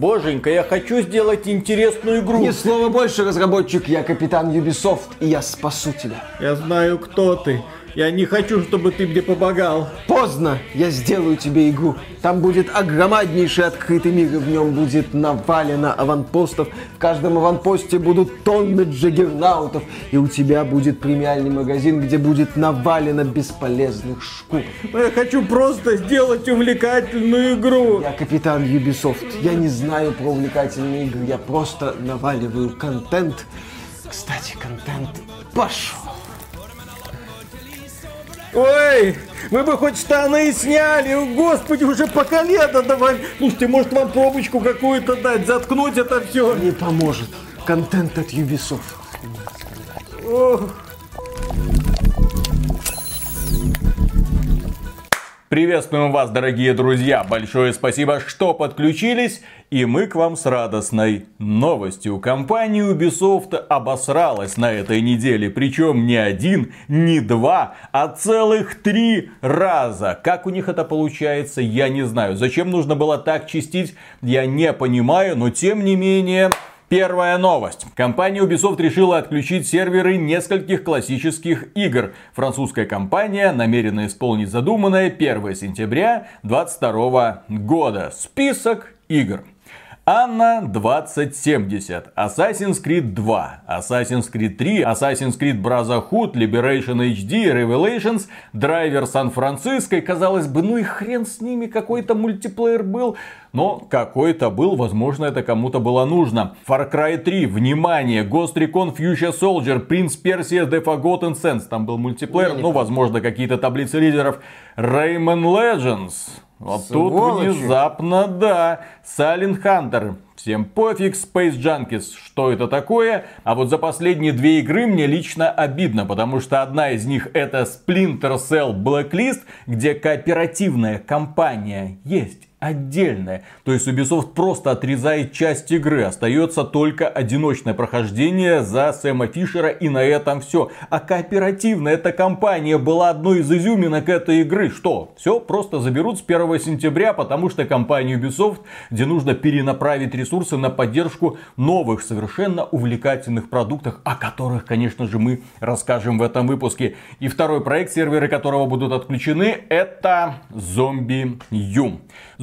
Боженька, я хочу сделать интересную игру. Ни слова больше, разработчик. Я капитан Ubisoft, и я спасу тебя. Я знаю, кто ты. Я не хочу, чтобы ты мне помогал. Поздно. Я сделаю тебе игру. Там будет огромнейший открытый мир, и в нем будет навалено аванпостов. В каждом аванпосте будут тонны джаггернаутов. И у тебя будет премиальный магазин, где будет навалено бесполезных шкур. Но я хочу просто сделать увлекательную игру. Я капитан Ubisoft. Я не знаю про увлекательные игры. Я просто наваливаю контент. Кстати, контент пошел. Ой, мы бы хоть штаны сняли, о, господи, уже по колено давай. Слушайте, может вам пробочку какую-то дать, заткнуть это все? Не поможет. Контент от Ubisoft. Ох. Приветствуем вас, дорогие друзья. Большое спасибо, что подключились. И мы к вам с радостной новостью. Компания Ubisoft обосралась на этой неделе. Причем не один, не два, а целых 3 раза. Как у них это получается, я не знаю. Зачем нужно было так чистить, я не понимаю. Но тем не менее... Первая новость. Компания Ubisoft решила отключить серверы нескольких классических игр. Французская компания намерена исполнить задуманное 1 сентября 2022 года. Список игр. Анна 2070, Assassin's Creed 2, Assassin's Creed 3, Assassin's Creed Brotherhood, Liberation HD, Revelations, Драйвер Сан-Франциско. И казалось бы, ну и хрен с ними, какой-то мультиплеер был. Но какой-то был, возможно, это кому-то было нужно. Far Cry 3, внимание, Ghost Recon Future Soldier, Prince of Persia The Forgotten Sands. Там был мультиплеер, ну, возможно, какие-то таблицы лидеров. Rayman Legends. Вот тут внезапно, да, Silent Hunter, всем пофиг, Space Junkies, что это такое? А вот за последние 2 игры мне лично обидно, потому что одна из них это Splinter Cell Blacklist, где кооперативная кампания есть. Отдельная. То есть Ubisoft просто отрезает часть игры. Остается только одиночное прохождение за Сэма Фишера, и на этом все. А кооперативная эта кампания была одной из изюминок этой игры. Что? Все просто заберут с 1 сентября, потому что компания Ubisoft, где нужно перенаправить ресурсы на поддержку новых, совершенно увлекательных продуктов, о которых, конечно же, мы расскажем в этом выпуске. И второй проект, серверы которого будут отключены, это Zombie U.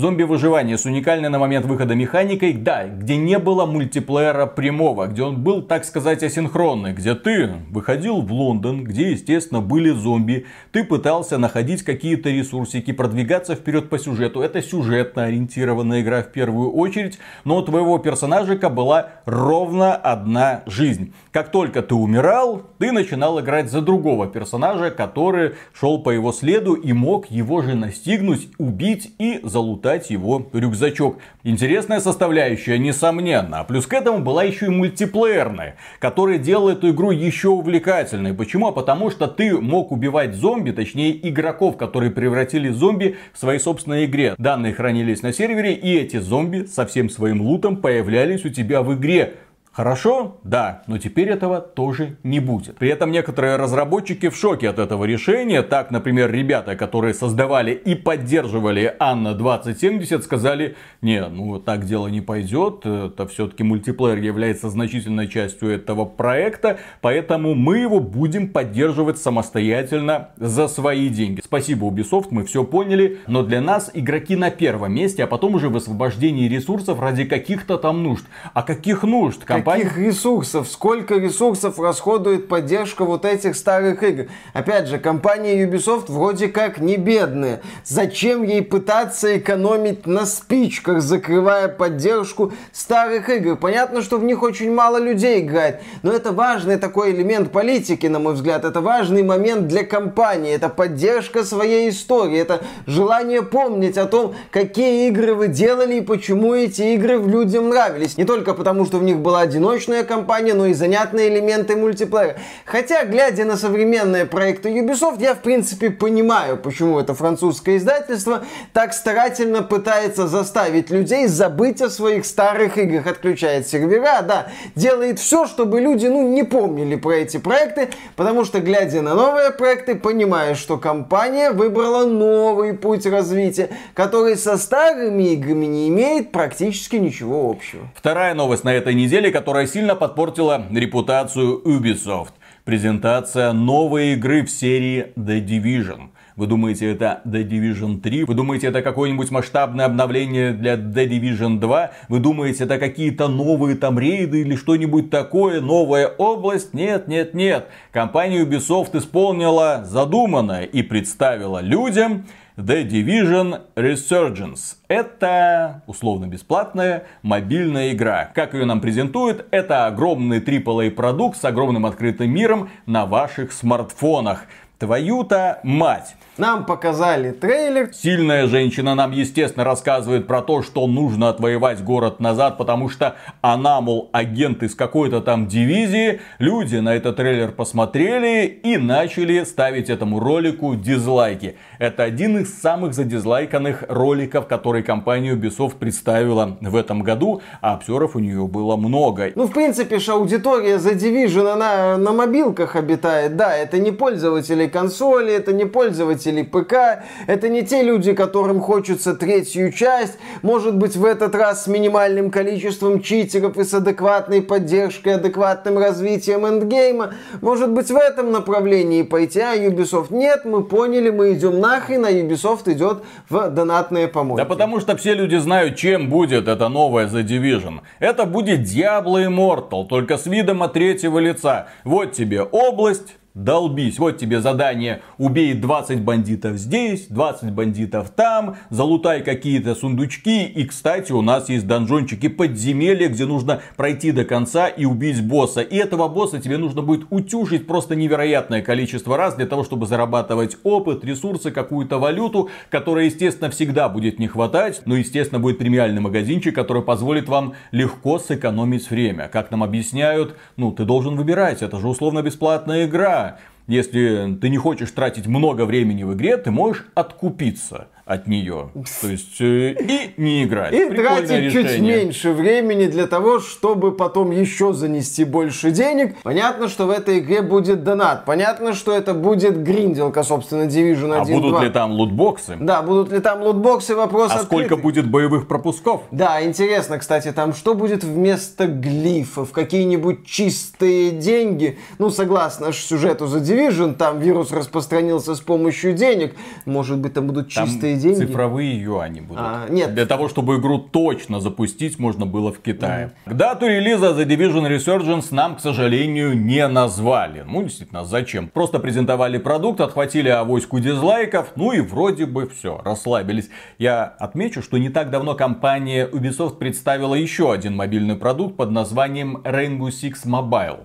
Зомби-выживание с уникальной на момент выхода механикой, да, где не было мультиплеера прямого, где он был, так сказать, асинхронный, где ты выходил в Лондон, где, естественно, были зомби, ты пытался находить какие-то ресурсики, продвигаться вперед по сюжету. Это сюжетно ориентированная игра в первую очередь, но у твоего персонажика была ровно 1 жизнь. Как только ты умирал, ты начинал играть за другого персонажа, который шел по его следу и мог его же настигнуть, убить и залутать его рюкзачок. Интересная составляющая, несомненно. А плюс к этому была еще и мультиплеерная, которая делала эту игру еще увлекательной. Почему? А потому что ты мог убивать зомби, точнее игроков, которые превратили зомби в своей собственной игре. Данные хранились на сервере, и эти зомби со всем своим лутом появлялись у тебя в игре. Хорошо? Да, но теперь этого тоже не будет. При этом некоторые разработчики в шоке от этого решения. Так, например, ребята, которые создавали и поддерживали Анна 2070, сказали, не, ну так дело не пойдет, это все-таки мультиплеер является значительной частью этого проекта, поэтому мы его будем поддерживать самостоятельно за свои деньги. Спасибо, Ubisoft, мы все поняли, но для нас игроки на первом месте, а потом уже в освобождении ресурсов ради каких-то там нужд. А каких нужд? Каких ресурсов? Сколько ресурсов расходует поддержка вот этих старых игр? Опять же, компания Ubisoft вроде как не бедная. Зачем ей пытаться экономить на спичках, закрывая поддержку старых игр? Понятно, что в них очень мало людей играет, но это важный такой элемент политики, на мой взгляд. Это важный момент для компании. Это поддержка своей истории. Это желание помнить о том, какие игры вы делали и почему эти игры людям нравились. Не только потому, что в них была одиночная кампания, но и занятные элементы мультиплеера. Хотя, глядя на современные проекты Ubisoft, я в принципе понимаю, почему это французское издательство так старательно пытается заставить людей забыть о своих старых играх, отключает сервера, да, делает все, чтобы люди, не помнили про эти проекты, потому что, глядя на новые проекты, понимаешь, что компания выбрала новый путь развития, который со старыми играми не имеет практически ничего общего. Вторая новость на этой неделе, которая сильно подпортила репутацию Ubisoft. Презентация новой игры в серии The Division. Вы думаете, это The Division 3? Вы думаете, это какое-нибудь масштабное обновление для The Division 2? Вы думаете, это какие-то новые там рейды или что-нибудь такое? Новая область? Нет, нет, нет. Компания Ubisoft исполнила задуманное и представила людям The Division Resurgence. Это условно-бесплатная мобильная игра. Как ее нам презентуют? Это огромный AAA продукт с огромным открытым миром на ваших смартфонах. Твою-то мать! Нам показали трейлер. Сильная женщина нам, естественно, рассказывает про то, что нужно отвоевать город назад, потому что она, мол, агент из какой-то там дивизии. Люди на этот трейлер посмотрели и начали ставить этому ролику дизлайки. Это один из самых задизлайканных роликов, который компания Ubisoft представила в этом году, а обсеров у нее было много. В принципе, же аудитория The Division, она на мобилках обитает. Да, это не пользователи консоли, это не пользователи ПК, это не те люди, которым хочется третью часть, может быть, в этот раз с минимальным количеством читеров и с адекватной поддержкой, адекватным развитием эндгейма, может быть, в этом направлении пойти, а Ubisoft нет, мы поняли, мы идем нахрен, а Ubisoft идет в донатные помойки. Да потому что все люди знают, чем будет эта новая The Division. Это будет Diablo Immortal, только с видом от третьего лица. Вот тебе область, долбись. Вот тебе задание: убей 20 бандитов здесь, 20 бандитов там, залутай какие-то сундучки. И, кстати, у нас есть донжончики подземелья, где нужно пройти до конца и убить босса. И этого босса тебе нужно будет утюжить просто невероятное количество раз для того, чтобы зарабатывать опыт, ресурсы, какую-то валюту, которая, естественно, всегда будет не хватать. Но, естественно, будет премиальный магазинчик, который позволит вам легко сэкономить время. Как нам объясняют, ты должен выбирать, это же условно-бесплатная игра. Если ты не хочешь тратить много времени в игре, ты можешь откупиться от нее. То есть и не играть. И прикольное тратить решение. Чуть меньше времени для того, чтобы потом еще занести больше денег. Понятно, что в этой игре будет донат. Понятно, что это будет гринделка, собственно, Division 1, а будут 2. Ли там лутбоксы? Да, будут ли там лутбоксы, вопрос открытый. Сколько будет боевых пропусков? Да, интересно, кстати, там что будет вместо глифов? Какие-нибудь чистые деньги? Согласно сюжету The Division, там вирус распространился с помощью денег. Может быть, там будут чистые деньги. Цифровые юани будут. Нет. Для того, чтобы игру точно запустить можно было в Китае. К дату релиза The Division Resurgence нам, к сожалению, не назвали. Действительно, зачем? Просто презентовали продукт, отхватили авоську дизлайков, и вроде бы все, расслабились. Я отмечу, что не так давно компания Ubisoft представила еще один мобильный продукт под названием Rainbow Six Mobile.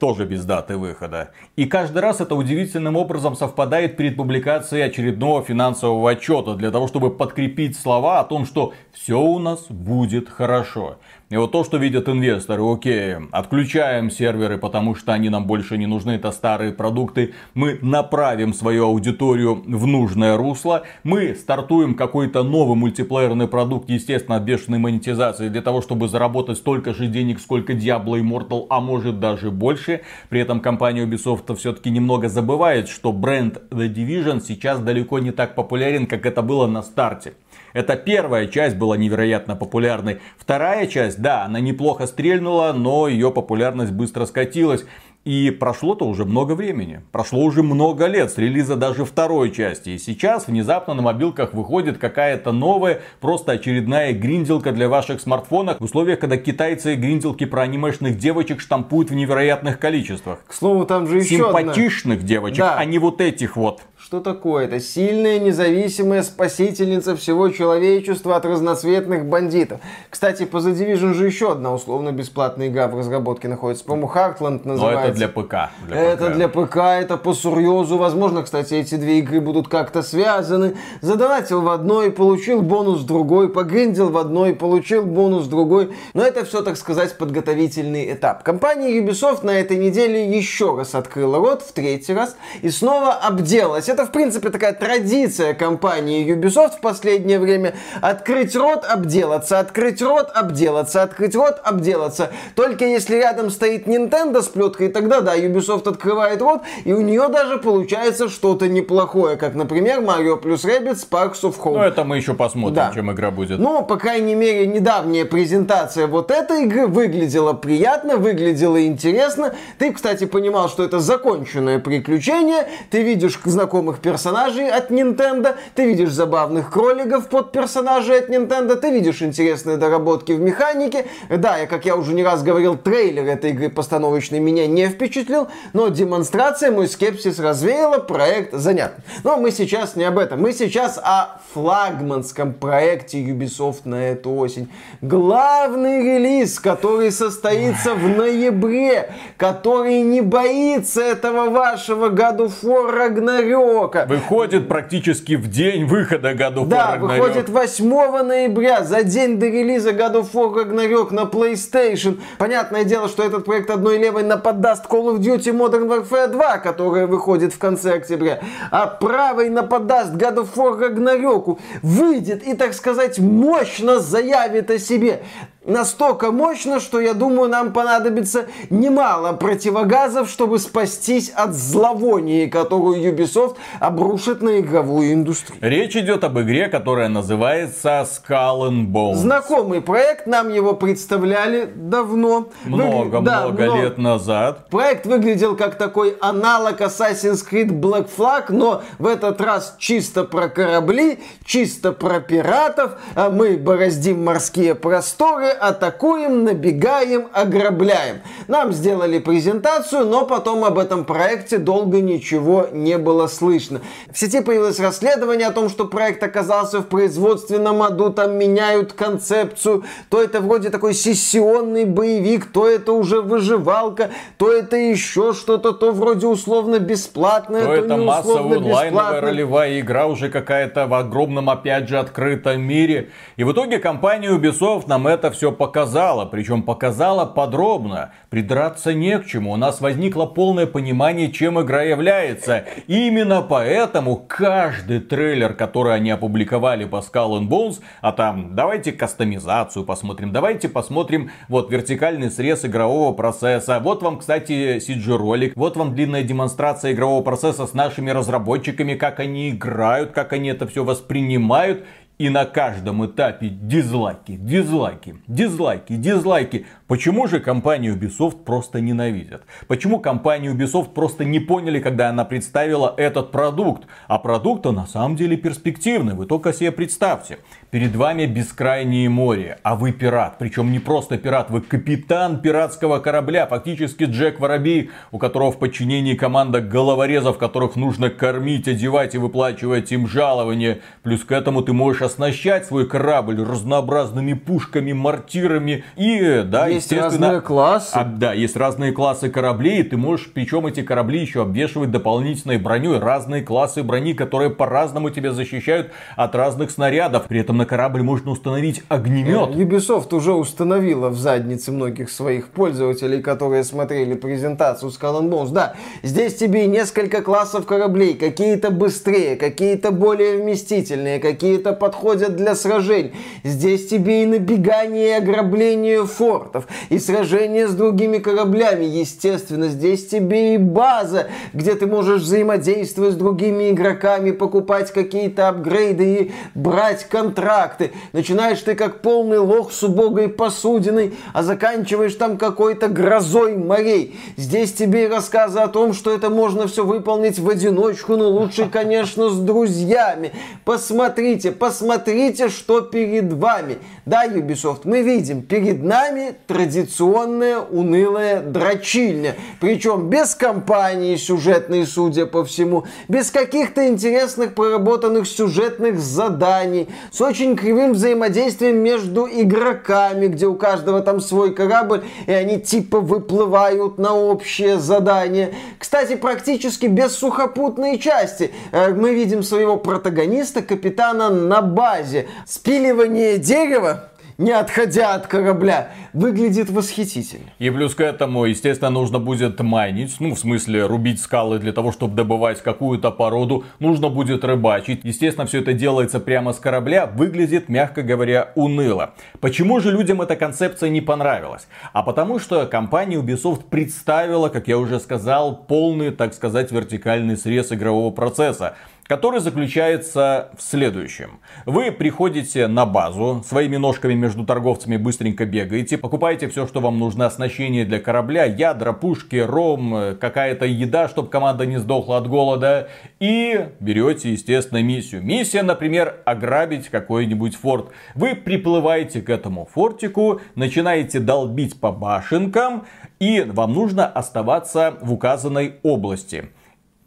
Тоже без даты выхода. И каждый раз это удивительным образом совпадает перед публикацией очередного финансового отчета, для того, чтобы подкрепить слова о том, что все у нас будет хорошо. И то, что видят инвесторы: окей, отключаем серверы, потому что они нам больше не нужны, это старые продукты, мы направим свою аудиторию в нужное русло, мы стартуем какой-то новый мультиплеерный продукт, естественно, от бешеной монетизации, для того, чтобы заработать столько же денег, сколько Diablo Immortal, а может даже больше. При этом компания Ubisoft все-таки немного забывает, что бренд The Division сейчас далеко не так популярен, как это было на старте. Это первая часть была невероятно популярной. Вторая часть, да, она неплохо стрельнула, но ее популярность быстро скатилась. И прошло-то уже много времени. Прошло уже много лет с релиза даже второй части. И сейчас внезапно на мобилках выходит какая-то новая, просто очередная гринделка для ваших смартфонов. В условиях, когда китайцы гринделки про анимешных девочек штампуют в невероятных количествах. К слову, там же еще симпатичных девочек, да. А не вот этих вот. Что такое? Это сильная, независимая спасительница всего человечества от разноцветных бандитов. Кстати, по The Division же еще одна условно-бесплатная игра в разработке находится. По-моему, Heartland называется. Но это для ПК. Это для ПК, это по Сурьезу. Возможно, кстати, эти две игры будут как-то связаны. Задонатил в одной, получил бонус в другой. Погриндил в одной, получил бонус в другой. Но это все, так сказать, подготовительный этап. Компания Ubisoft на этой неделе еще раз открыла рот, в третий раз, и снова обделалась. Это, в принципе, такая традиция компании Ubisoft в последнее время. Открыть рот, обделаться, открыть рот, обделаться, открыть рот, обделаться. Только если рядом стоит Nintendo с плеткой, тогда, да, Ubisoft открывает рот, и у нее даже получается что-то неплохое, как, например, Mario + Rabbids Sparks of Hope. Ну, это мы еще посмотрим, да, чем игра будет. Ну, по крайней мере, недавняя презентация вот этой игры выглядела приятно, выглядела интересно. Ты, кстати, понимал, что это законченное приключение. Ты видишь знакомых персонажей от Nintendo, ты видишь забавных кроликов под персонажей от Nintendo, ты видишь интересные доработки в механике. Да, как я уже не раз говорил, трейлер этой игры постановочный меня не впечатлил, но демонстрация мой скепсис развеяла, проект занятный. Но мы сейчас не об этом, мы сейчас о флагманском проекте Ubisoft на эту осень. Главный релиз, который состоится в ноябре, который не боится этого вашего God of War Ragnarok. Выходит практически в день выхода God of War Ragnarok. Да, выходит 8 ноября, за день до релиза God of War Ragnarok на PlayStation. Понятное дело, что этот проект одной левой нападаст Call of Duty Modern Warfare 2, которая выходит в конце октября, а правой нападаст God of War Ragnarok. Выйдет и, так сказать, мощно заявит о себе. Настолько мощно, что, я думаю, нам понадобится немало противогазов, чтобы спастись от зловония, которую Ubisoft обрушит на игровую индустрию. Речь идет об игре, которая называется Skull and Bones. Знакомый проект, нам его представляли давно. Много лет назад. Проект выглядел как такой аналог Assassin's Creed Black Flag, но в этот раз чисто про корабли, чисто про пиратов. Мы бороздим морские просторы, атакуем, набегаем, ограбляем. Нам сделали презентацию, но потом об этом проекте долго ничего не было слышно. В сети появилось расследование о том, что проект оказался в производственном аду, там меняют концепцию, то это вроде такой сессионный боевик, то это уже выживалка, то это еще что-то, то вроде условно бесплатное, то это массовая онлайновая ролевая игра уже какая-то в огромном, опять же, открытом мире. И в итоге компания Ubisoft нам это все показала, причем показала подробно. Придраться не к чему. У нас возникло полное понимание, чем игра является. И именно поэтому каждый трейлер, который они опубликовали по Skull and Bones, а там давайте кастомизацию посмотрим, давайте посмотрим вот вертикальный срез игрового процесса. Вот вам, кстати, CG-ролик, вот вам длинная демонстрация игрового процесса с нашими разработчиками, как они играют, как они это все воспринимают. И на каждом этапе дизлайки, дизлайки, дизлайки, дизлайки. Почему же компанию Ubisoft просто ненавидят? Почему компанию Ubisoft просто не поняли, когда она представила этот продукт? А продукт-то на самом деле перспективный. Вы только себе представьте. Перед вами бескрайнее море, а вы пират. Причем не просто пират, вы капитан пиратского корабля. Фактически Джек Воробей, у которого в подчинении команда головорезов, которых нужно кормить, одевать и выплачивать им жалование. Плюс к этому ты можешь оснащать свой корабль разнообразными пушками, мортирами и, да, есть разные классы. Да, есть разные классы кораблей, и ты можешь, причем эти корабли еще обвешивать дополнительной броней, разные классы брони, которые по-разному тебя защищают от разных снарядов. При этом на корабль можно установить огнемет. Ubisoft уже установила в заднице многих своих пользователей, которые смотрели презентацию Skull and Bones. Да, здесь тебе несколько классов кораблей, какие-то быстрее, какие-то более вместительные, какие-то по подходят для сражений. Здесь тебе и набегание, и ограбление фортов, и сражение с другими кораблями. Естественно, здесь тебе и база, где ты можешь взаимодействовать с другими игроками, покупать какие-то апгрейды и брать контракты. Начинаешь ты как полный лох с убогой посудиной, а заканчиваешь там какой-то грозой морей. Здесь тебе и рассказы о том, что это можно все выполнить в одиночку, но лучше, конечно, с друзьями. Посмотрите, посмотрите, что перед вами. Да, Ubisoft, мы видим, перед нами традиционная унылая дрочильня. Причем без кампании сюжетной, судя по всему, без каких-то интересных проработанных сюжетных заданий, с очень кривым взаимодействием между игроками, где у каждого там свой корабль, и они типа выплывают на общее задание. Кстати, практически без сухопутной части. Мы видим своего протагониста, капитана, на базе. Спиливание дерева, не отходя от корабля, выглядит восхитительно. И плюс к этому, естественно, нужно будет майнить, ну, в смысле, рубить скалы для того, чтобы добывать какую-то породу, нужно будет рыбачить. Естественно, все это делается прямо с корабля, выглядит, мягко говоря, уныло. Почему же людям эта концепция не понравилась? А потому что компания Ubisoft представила, как я уже сказал, полный, так сказать, вертикальный срез игрового процесса, который заключается в следующем. Вы приходите на базу, своими ножками между торговцами быстренько бегаете, покупаете все, что вам нужно, оснащение для корабля, ядра, пушки, ром, какая-то еда, чтобы команда не сдохла от голода, и берете, естественно, миссию. Миссия, например, ограбить какой-нибудь форт. Вы приплываете к этому фортику, начинаете долбить по башенкам, и вам нужно оставаться в указанной области.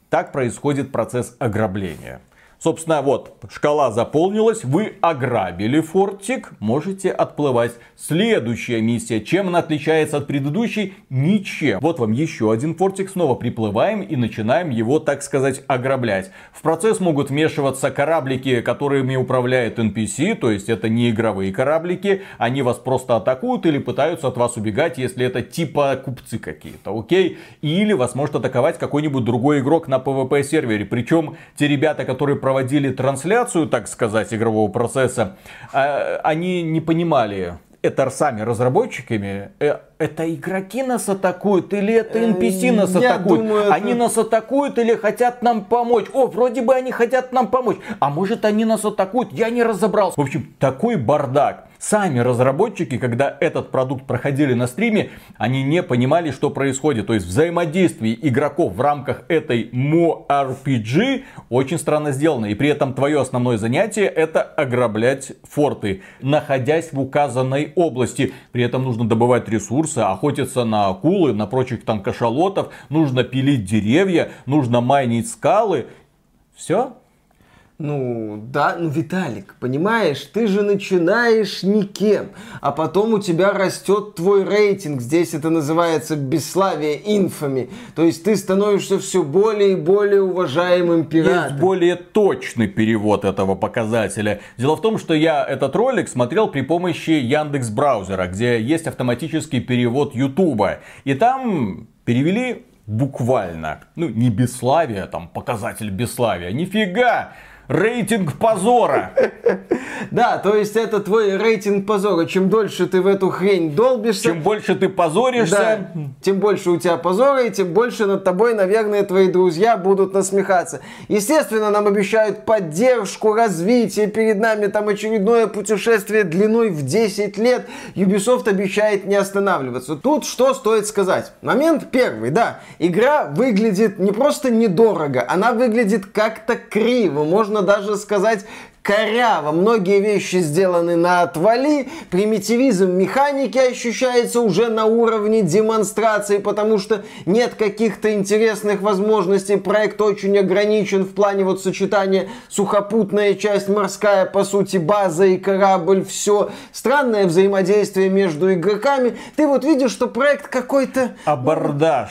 Так происходит процесс ограбления. Собственно, вот, шкала заполнилась, вы ограбили фортик, можете отплывать. Следующая миссия, чем она отличается от предыдущей? Ничем. Вот вам еще один фортик, снова приплываем и начинаем его, так сказать, ограблять. В процесс могут вмешиваться кораблики, которыми управляет NPC, то есть это не игровые кораблики, они вас просто атакуют или пытаются от вас убегать, если это типа купцы какие-то, окей? Или вас может атаковать какой-нибудь другой игрок на PvP сервере, причем те ребята, которые проводили трансляцию, так сказать, игрового процесса, они не понимали, это сами разработчиками, это игроки нас атакуют или это NPC нас атакуют? Думаю, они нас атакуют или хотят нам помочь? О, вроде бы они хотят нам помочь, а может они нас атакуют? Я не разобрался. В общем, такой бардак. Сами разработчики, когда этот продукт проходили на стриме, они не понимали, что происходит. То есть взаимодействие игроков в рамках этой MoRPG очень странно сделано. И при этом твое основное занятие — это ограблять форты, находясь в указанной области. При этом нужно добывать ресурсы, охотиться на акулы, на прочих там кашалотов. Нужно пилить деревья, нужно майнить скалы. Все. Ну, да, ну, Виталик, понимаешь, ты же начинаешь никем, а потом у тебя растет твой рейтинг, здесь это называется бесславие, инфами, то есть ты становишься все более и более уважаемым пиратом. Есть более точный перевод этого показателя. Дело в том, что я этот ролик смотрел при помощи Яндекс.Браузера, где есть автоматический перевод Ютуба, и там перевели буквально, ну, не бесславие, там, показатель бесславия, нифига! Рейтинг позора. Да, то есть это твой рейтинг позора. Чем дольше ты в эту хрень долбишься... Чем больше ты позоришься... Да, тем больше у тебя позора, и тем больше над тобой, наверное, твои друзья будут насмехаться. Естественно, нам обещают поддержку, развитие. Перед нами там очередное путешествие длиной в 10 лет. Ubisoft обещает не останавливаться. Тут что стоит сказать? Момент первый, да. Игра выглядит не просто недорого, она выглядит как-то криво. Можно даже сказать коряво. Многие вещи сделаны на отвали, примитивизм механики ощущается уже на уровне демонстрации, потому что нет каких-то интересных возможностей, проект очень ограничен в плане вот сочетания сухопутная часть, морская, по сути, база и корабль, все. Странное взаимодействие между игроками. Ты вот видишь, что проект какой-то... Абордаж.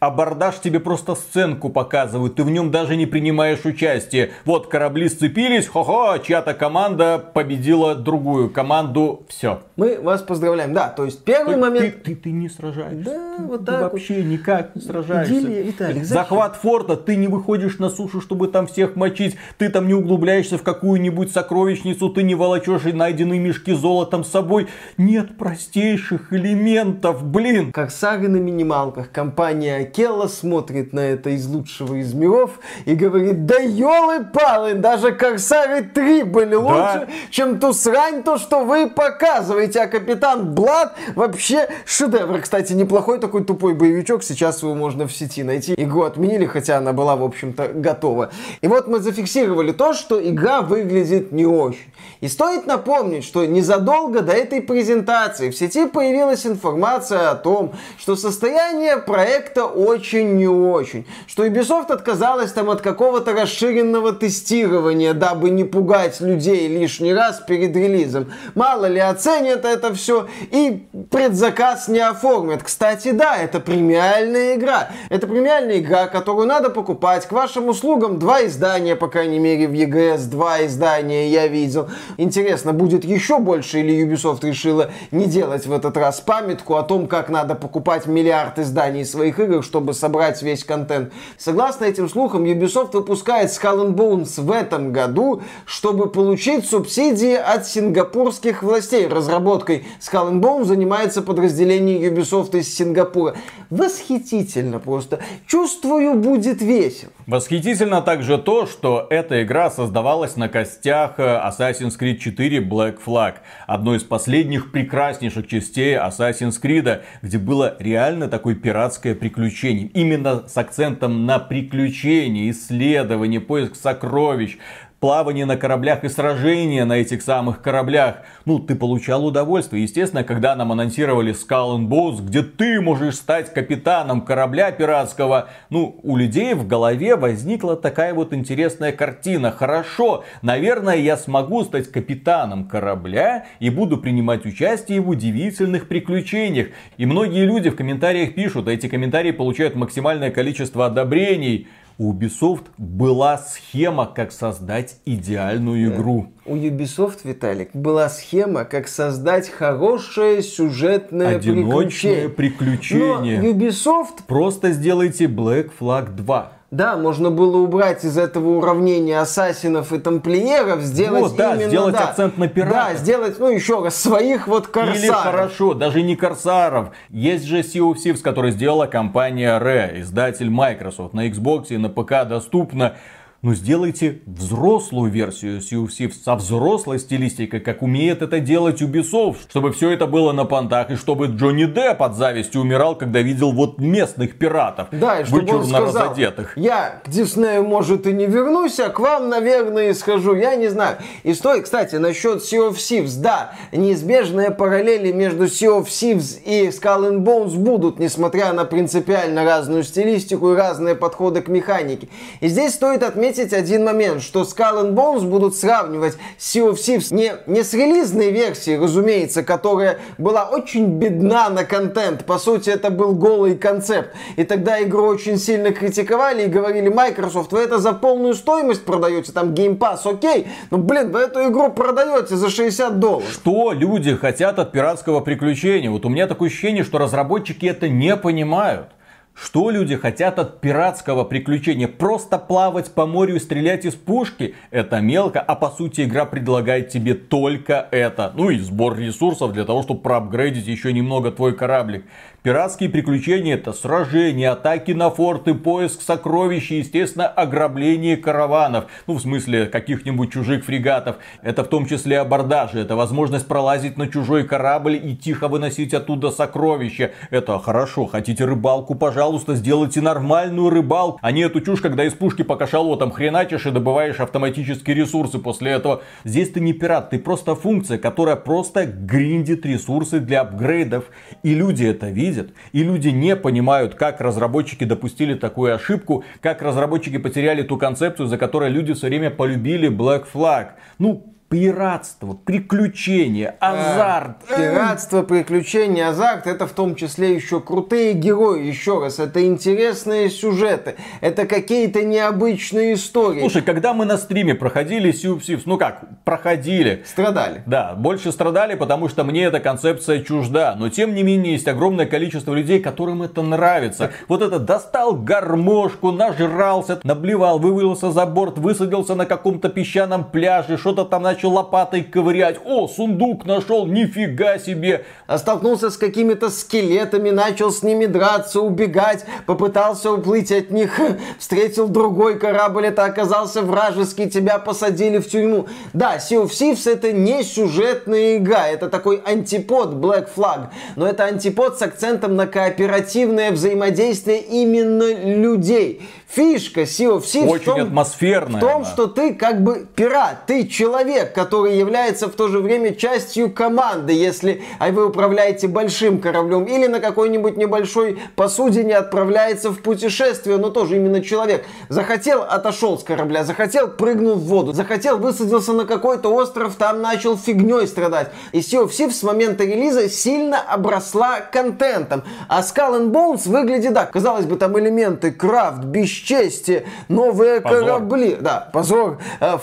Абордаж, тебе просто сценку показывают, ты в нем даже не принимаешь участие. Вот корабли сцепились, хо-хо, чья-то команда победила другую команду, все. Мы вас поздравляем, да, то есть первый момент... Ты не сражаешься, да, вот так ты вообще вот никак не сражаешься. Виталик, захват форта, ты не выходишь на сушу, чтобы там всех мочить, ты там не углубляешься в какую-нибудь сокровищницу, ты не волочешь и найденные мешки золотом с собой. Нет простейших элементов, блин. Корсары на минималках, компания Акела смотрит на это из лучшего из миров и говорит: да елы-палы, даже Корсары 3 были лучше, чем ту срань, то, что вы показываете. А Капитан Блад вообще шедевр. Кстати, неплохой такой тупой боевичок, сейчас его можно в сети найти. Игру отменили, хотя она была, в общем-то, готова. И вот мы зафиксировали то, что игра выглядит не очень. И стоит напомнить, что незадолго до этой презентации в сети появилась информация о том, что состояние проекта очень не очень. Что Ubisoft отказалась там от какого-то расширенного тестирования, дабы не пугать людей лишний раз перед релизом. Мало ли оценят это все и предзаказ не оформят. Кстати, да, это премиальная игра. Это премиальная игра, которую надо покупать. К вашим услугам 2 издания, по крайней мере в EGS 2 издания я видел. Интересно, будет еще больше или Ubisoft решила не делать в этот раз памятку о том, как надо покупать миллиард изданий своих игр, чтобы собрать весь контент. Согласно этим слухам, Ubisoft выпускает Skull and Bones в этом году, чтобы получить субсидии от сингапурских властей. Разработкой Skull and Bones занимается подразделение Ubisoft из Сингапура. Восхитительно просто. Чувствую, будет весело. Восхитительно также то, что эта игра создавалась на костях Assassin's Creed 4 Black Flag, одной из последних прекраснейших частей Assassin's Creed, где было реально такое пиратское приключение. Именно с акцентом на приключения, исследование, поиск сокровищ, плавание на кораблях и сражения на этих самых кораблях. Ну, ты получал удовольствие. Естественно, когда нам анонсировали Skull and Bones, где ты можешь стать капитаном корабля пиратского, ну, у людей в голове возникла такая вот интересная картина. Хорошо, наверное, я смогу стать капитаном корабля и буду принимать участие в удивительных приключениях. И многие люди в комментариях пишут, а эти комментарии получают максимальное количество одобрений. У Ubisoft была схема, как создать идеальную игру. У Ubisoft, Виталик, была схема, как создать хорошее сюжетное одиночное приключение. Но Ubisoft... Просто сделайте Black Flag 2. Да, можно было убрать из этого уравнения ассасинов и тамплиеров, сделать вот, да, именно... сделать акцент на пиратов. Да, сделать, ну, еще раз, своих вот корсаров. Или хорошо, даже не корсаров. Есть же Sea of Thieves, который сделала компания Rare, издатель Microsoft. На Xbox и на ПК доступно. Но сделайте взрослую версию Sea of Thieves со взрослой стилистикой, как умеет это делать Ubisoft, чтобы все это было на понтах, и чтобы Джонни Депп под завистью умирал, когда видел вот местных пиратов, да, и вычурно сказал, разодетых. Я к Диснею, может, и не вернусь, а к вам, наверное, схожу, я не знаю. И стоит, кстати, насчет Sea of Thieves, да, неизбежные параллели между Sea of Thieves и Skull and Bones будут, несмотря на принципиально разную стилистику и разные подходы к механике. И здесь стоит отметить один момент, что Skull and Bones будут сравнивать Sea of Thieves не с релизной версией, разумеется, которая была очень бедна на контент, по сути это был голый концепт, и тогда игру очень сильно критиковали и говорили: Microsoft, вы это за полную стоимость продаете, там Game Pass, окей, но блин, вы эту игру продаете за $60. Что люди хотят от пиратского приключения? Вот у меня такое ощущение, что разработчики это не понимают. Что люди хотят от пиратского приключения? Просто плавать по морю и стрелять из пушки? Это мелко, а по сути игра предлагает тебе только это. Ну и сбор ресурсов для того, чтобы проапгрейдить еще немного твой кораблик. Пиратские приключения — это сражения, атаки на форты, поиск сокровищ и, естественно, ограбление караванов. Ну, в смысле, каких-нибудь чужих фрегатов. Это в том числе абордажи. Это возможность пролазить на чужой корабль и тихо выносить оттуда сокровища. Это хорошо. Хотите рыбалку, пожалуйста, сделайте нормальную рыбалку. А не эту чушь, когда из пушки по кашалотам хреначишь и добываешь автоматически ресурсы после этого. Здесь ты не пират, ты просто функция, которая просто гриндит ресурсы для апгрейдов. И люди это видят. И люди не понимают, как разработчики допустили такую ошибку, как разработчики потеряли ту концепцию, за которой люди все время полюбили Black Flag. Ну, пиратство, приключения, азарт. Пиратство, приключения, азарт — это в том числе еще крутые герои. Еще раз, это интересные сюжеты, это какие-то необычные истории. Слушай, когда мы на стриме проходили Sea of Thieves, ну как, проходили. Страдали. Да, больше страдали, потому что мне эта концепция чужда. Но тем не менее, есть огромное количество людей, которым это нравится. Вот это достал гармошку, нажрался, наблевал, вывалился за борт, высадился на каком-то песчаном пляже, что-то там начал начал лопатой ковырять. О, сундук нашел, нифига себе. Столкнулся с какими-то скелетами, начал с ними драться, убегать, попытался уплыть от них, встретил другой корабль, это оказался вражеский, тебя посадили в тюрьму. Да, Sea of Thieves это не сюжетная игра, это такой антипод Black Flag, но это антипод с акцентом на кооперативное взаимодействие именно людей. Фишка Sea of Thieves в том, что ты как бы пират, ты человек, который является в то же время частью команды, если вы управляете большим кораблем или на какой-нибудь небольшой посудине отправляется в путешествие, но тоже именно человек. Захотел, отошел с корабля, захотел, прыгнул в воду, захотел, высадился на какой-то остров, там начал фигней страдать. И Sea of Thieves с момента релиза сильно обросла контентом. А Skull and Bones выглядит так. Казалось бы, там элементы крафт, бесчестие, новые корабли, да, позор,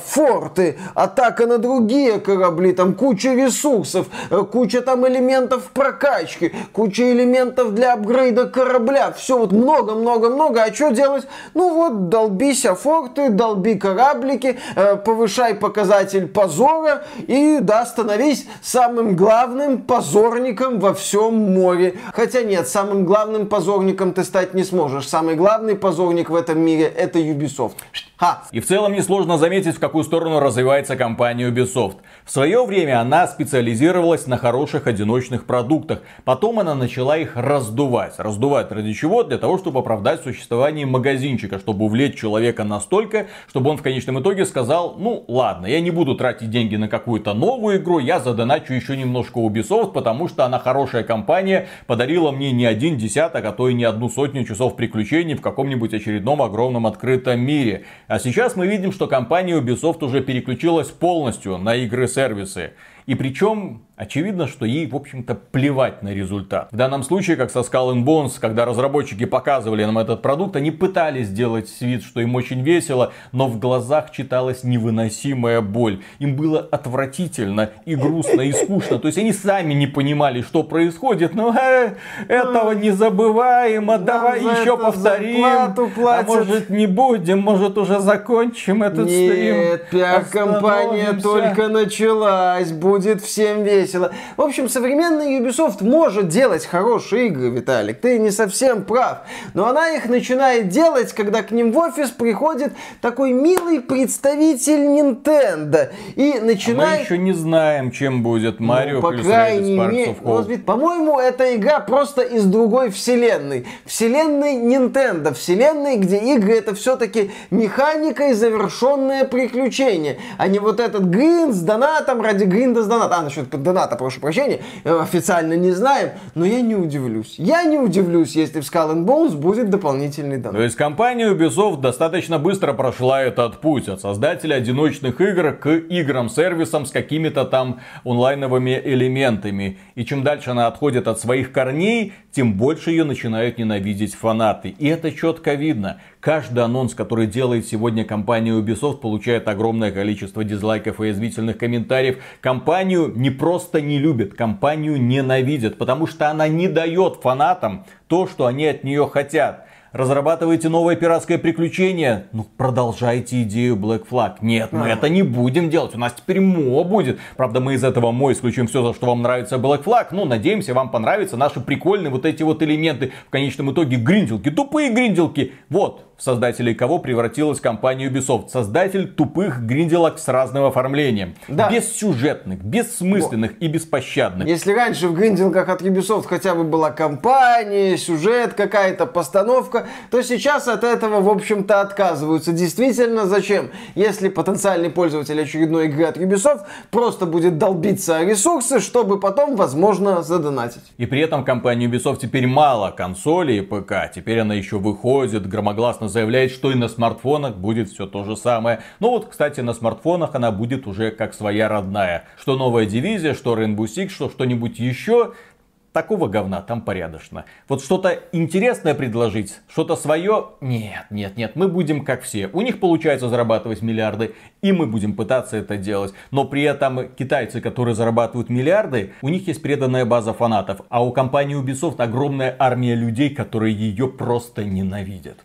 форты, атака на другие корабли, там куча ресурсов, куча там элементов прокачки, куча элементов для апгрейда корабля. Все вот много-много-много. А что делать? Ну вот, долбися форты, долби кораблики, повышай показатель позора и, да, становись самым главным позорником во всем море. Хотя нет, самым главным позорником ты стать не сможешь. Самый главный позорник в этом мире это Ubisoft. И в целом несложно заметить, в какую сторону развивается компания Ubisoft. В свое время она специализировалась на хороших одиночных продуктах. Потом она начала их раздувать. Раздувать ради чего? Для того, чтобы оправдать существование магазинчика, чтобы увлечь человека настолько, чтобы он в конечном итоге сказал, ну ладно, я не буду тратить деньги на какую-то новую игру, я задоначу еще немножко Ubisoft, потому что она хорошая компания, подарила мне не один десяток, а то и не одну сотню часов приключений в каком-нибудь очередном огромном открытом мире. А сейчас мы видим, что компания Ubisoft уже переключилась полностью на игры-сервисы. И причем очевидно, что ей, в общем-то, плевать на результат. В данном случае, как со Skull and Bones, когда разработчики показывали нам этот продукт, они пытались сделать вид, что им очень весело, но в глазах читалась невыносимая боль. Им было отвратительно и грустно, и скучно. То есть они сами не понимали, что происходит. Ну, этого не забываем, а давай еще повторим. А может не будем, может уже закончим этот стрим. Нет, пиар-компания только началась, будет всем весело. В общем, современный Ubisoft может делать хорошие игры, Виталик, ты не совсем прав. Но она их начинает делать, когда к ним в офис приходит такой милый представитель Nintendo. И начинает... А мы еще не знаем, чем будет Mario + Rabbids Sparks of Hope. По-моему, эта игра просто из другой вселенной. Вселенной Nintendo. Вселенной, где игры это все-таки механика и завершенное приключение. А не вот этот грин с донатом ради гринда с донатом. А, насчет доната, прошу прощения, официально не знаем, но я не удивлюсь. Я не удивлюсь, если в Skull and Bones будет дополнительный донат. То есть компания Ubisoft достаточно быстро прошла этот путь от создателя одиночных игр к играм-сервисам с какими-то там онлайновыми элементами. И чем дальше она отходит от своих корней, тем больше ее начинают ненавидеть фанаты. И это четко видно. Каждый анонс, который делает сегодня компания Ubisoft, получает огромное количество дизлайков и язвительных комментариев. Компанию не просто не любят, компанию ненавидят, потому что она не дает фанатам то, что они от нее хотят. Разрабатываете новое пиратское приключение? Ну, продолжайте идею Black Flag. Нет, мы это не будем делать. У нас теперь МО будет. Правда, мы из этого МО исключим все, за что вам нравится Black Flag. Но, надеемся, вам понравятся наши прикольные вот эти вот элементы. В конечном итоге гринделки, тупые гринделки. Вот. Создателей кого превратилась компания Ubisoft. Создатель тупых гринделок с разным оформлением. Да. Бессюжетных, бессмысленных и беспощадных. Если раньше в гринделках от Ubisoft хотя бы была компания, сюжет, какая-то постановка, то сейчас от этого, в общем-то, отказываются. Действительно, зачем? Если потенциальный пользователь очередной игры от Ubisoft просто будет долбиться о ресурсы, чтобы потом, возможно, задонатить. И при этом компания Ubisoft теперь мало консолей и ПК. Теперь она еще выходит, громогласно заявляет, что и на смартфонах будет все то же самое. Но вот, кстати, на смартфонах она будет уже как своя родная. Что новая дивизия, что Rainbow Six, что что-нибудь еще. Такого говна там порядочно. Вот что-то интересное предложить, что-то свое? Нет, нет, нет. Мы будем как все. У них получается зарабатывать миллиарды, и мы будем пытаться это делать. Но при этом китайцы, которые зарабатывают миллиарды, у них есть преданная база фанатов. А у компании Ubisoft огромная армия людей, которые ее просто ненавидят.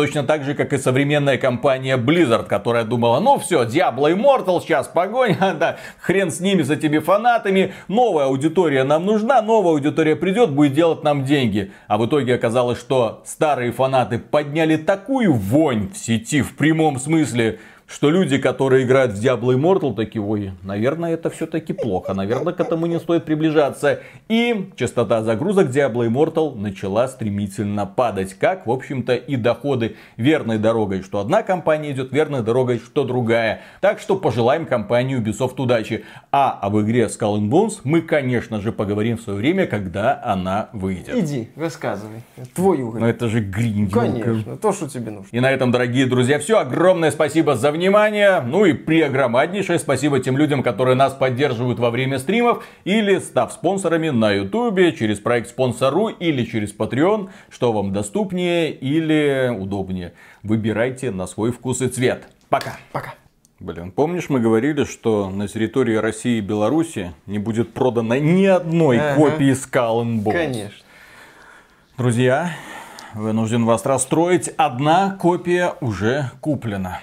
Точно так же, как и современная компания Blizzard, которая думала, ну все, Diablo Immortal, сейчас погонь, да, хрен с ними, с этими фанатами, новая аудитория нам нужна, новая аудитория придет, будет делать нам деньги. А в итоге оказалось, что старые фанаты подняли такую вонь в сети, в прямом смысле, что люди, которые играют в Diablo Immortal, такие, ой, наверное, это все-таки плохо, наверное, к этому не стоит приближаться. И частота загрузок Diablo Immortal начала стремительно падать, как, в общем-то, и доходы. Верной дорогой, что одна компания идет, верной дорогой, что другая. Так что пожелаем компании Ubisoft удачи. А об игре Skull and Bones мы, конечно же, поговорим в свое время, когда она выйдет. Иди, рассказывай. Твой угол. Но это же гринь. Конечно, то, что тебе нужно. И на этом, дорогие друзья, все. Огромное спасибо за внимание, ну и преогромаднейшее спасибо тем людям, которые нас поддерживают во время стримов или став спонсорами на Ютубе, через проект Спонсору или через Patreon, что вам доступнее или удобнее. Выбирайте на свой вкус и цвет. Пока. Пока. Блин, помнишь, мы говорили, что на территории России и Беларуси не будет продано ни одной копии Skull and Bones. Конечно. Друзья, вынужден вас расстроить, одна копия уже куплена.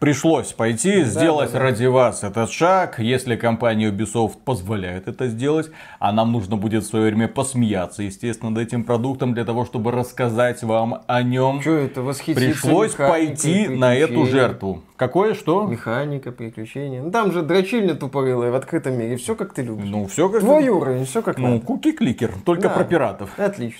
Пришлось пойти, сделать ради вас этот шаг. Если компания Ubisoft позволяет это сделать, а нам нужно будет в свое время посмеяться, естественно, над этим продуктом, для того, чтобы рассказать вам о нем. Что это, восхититься? Пришлось пойти на эту жертву. Какое, что? Механика, приключения. Ну, там же дрочильня тупорылая в открытом мире. Все, как ты любишь. Ну, все, как... Твой уровень, все как надо. Ну, куки-кликер, только про пиратов. Отлично.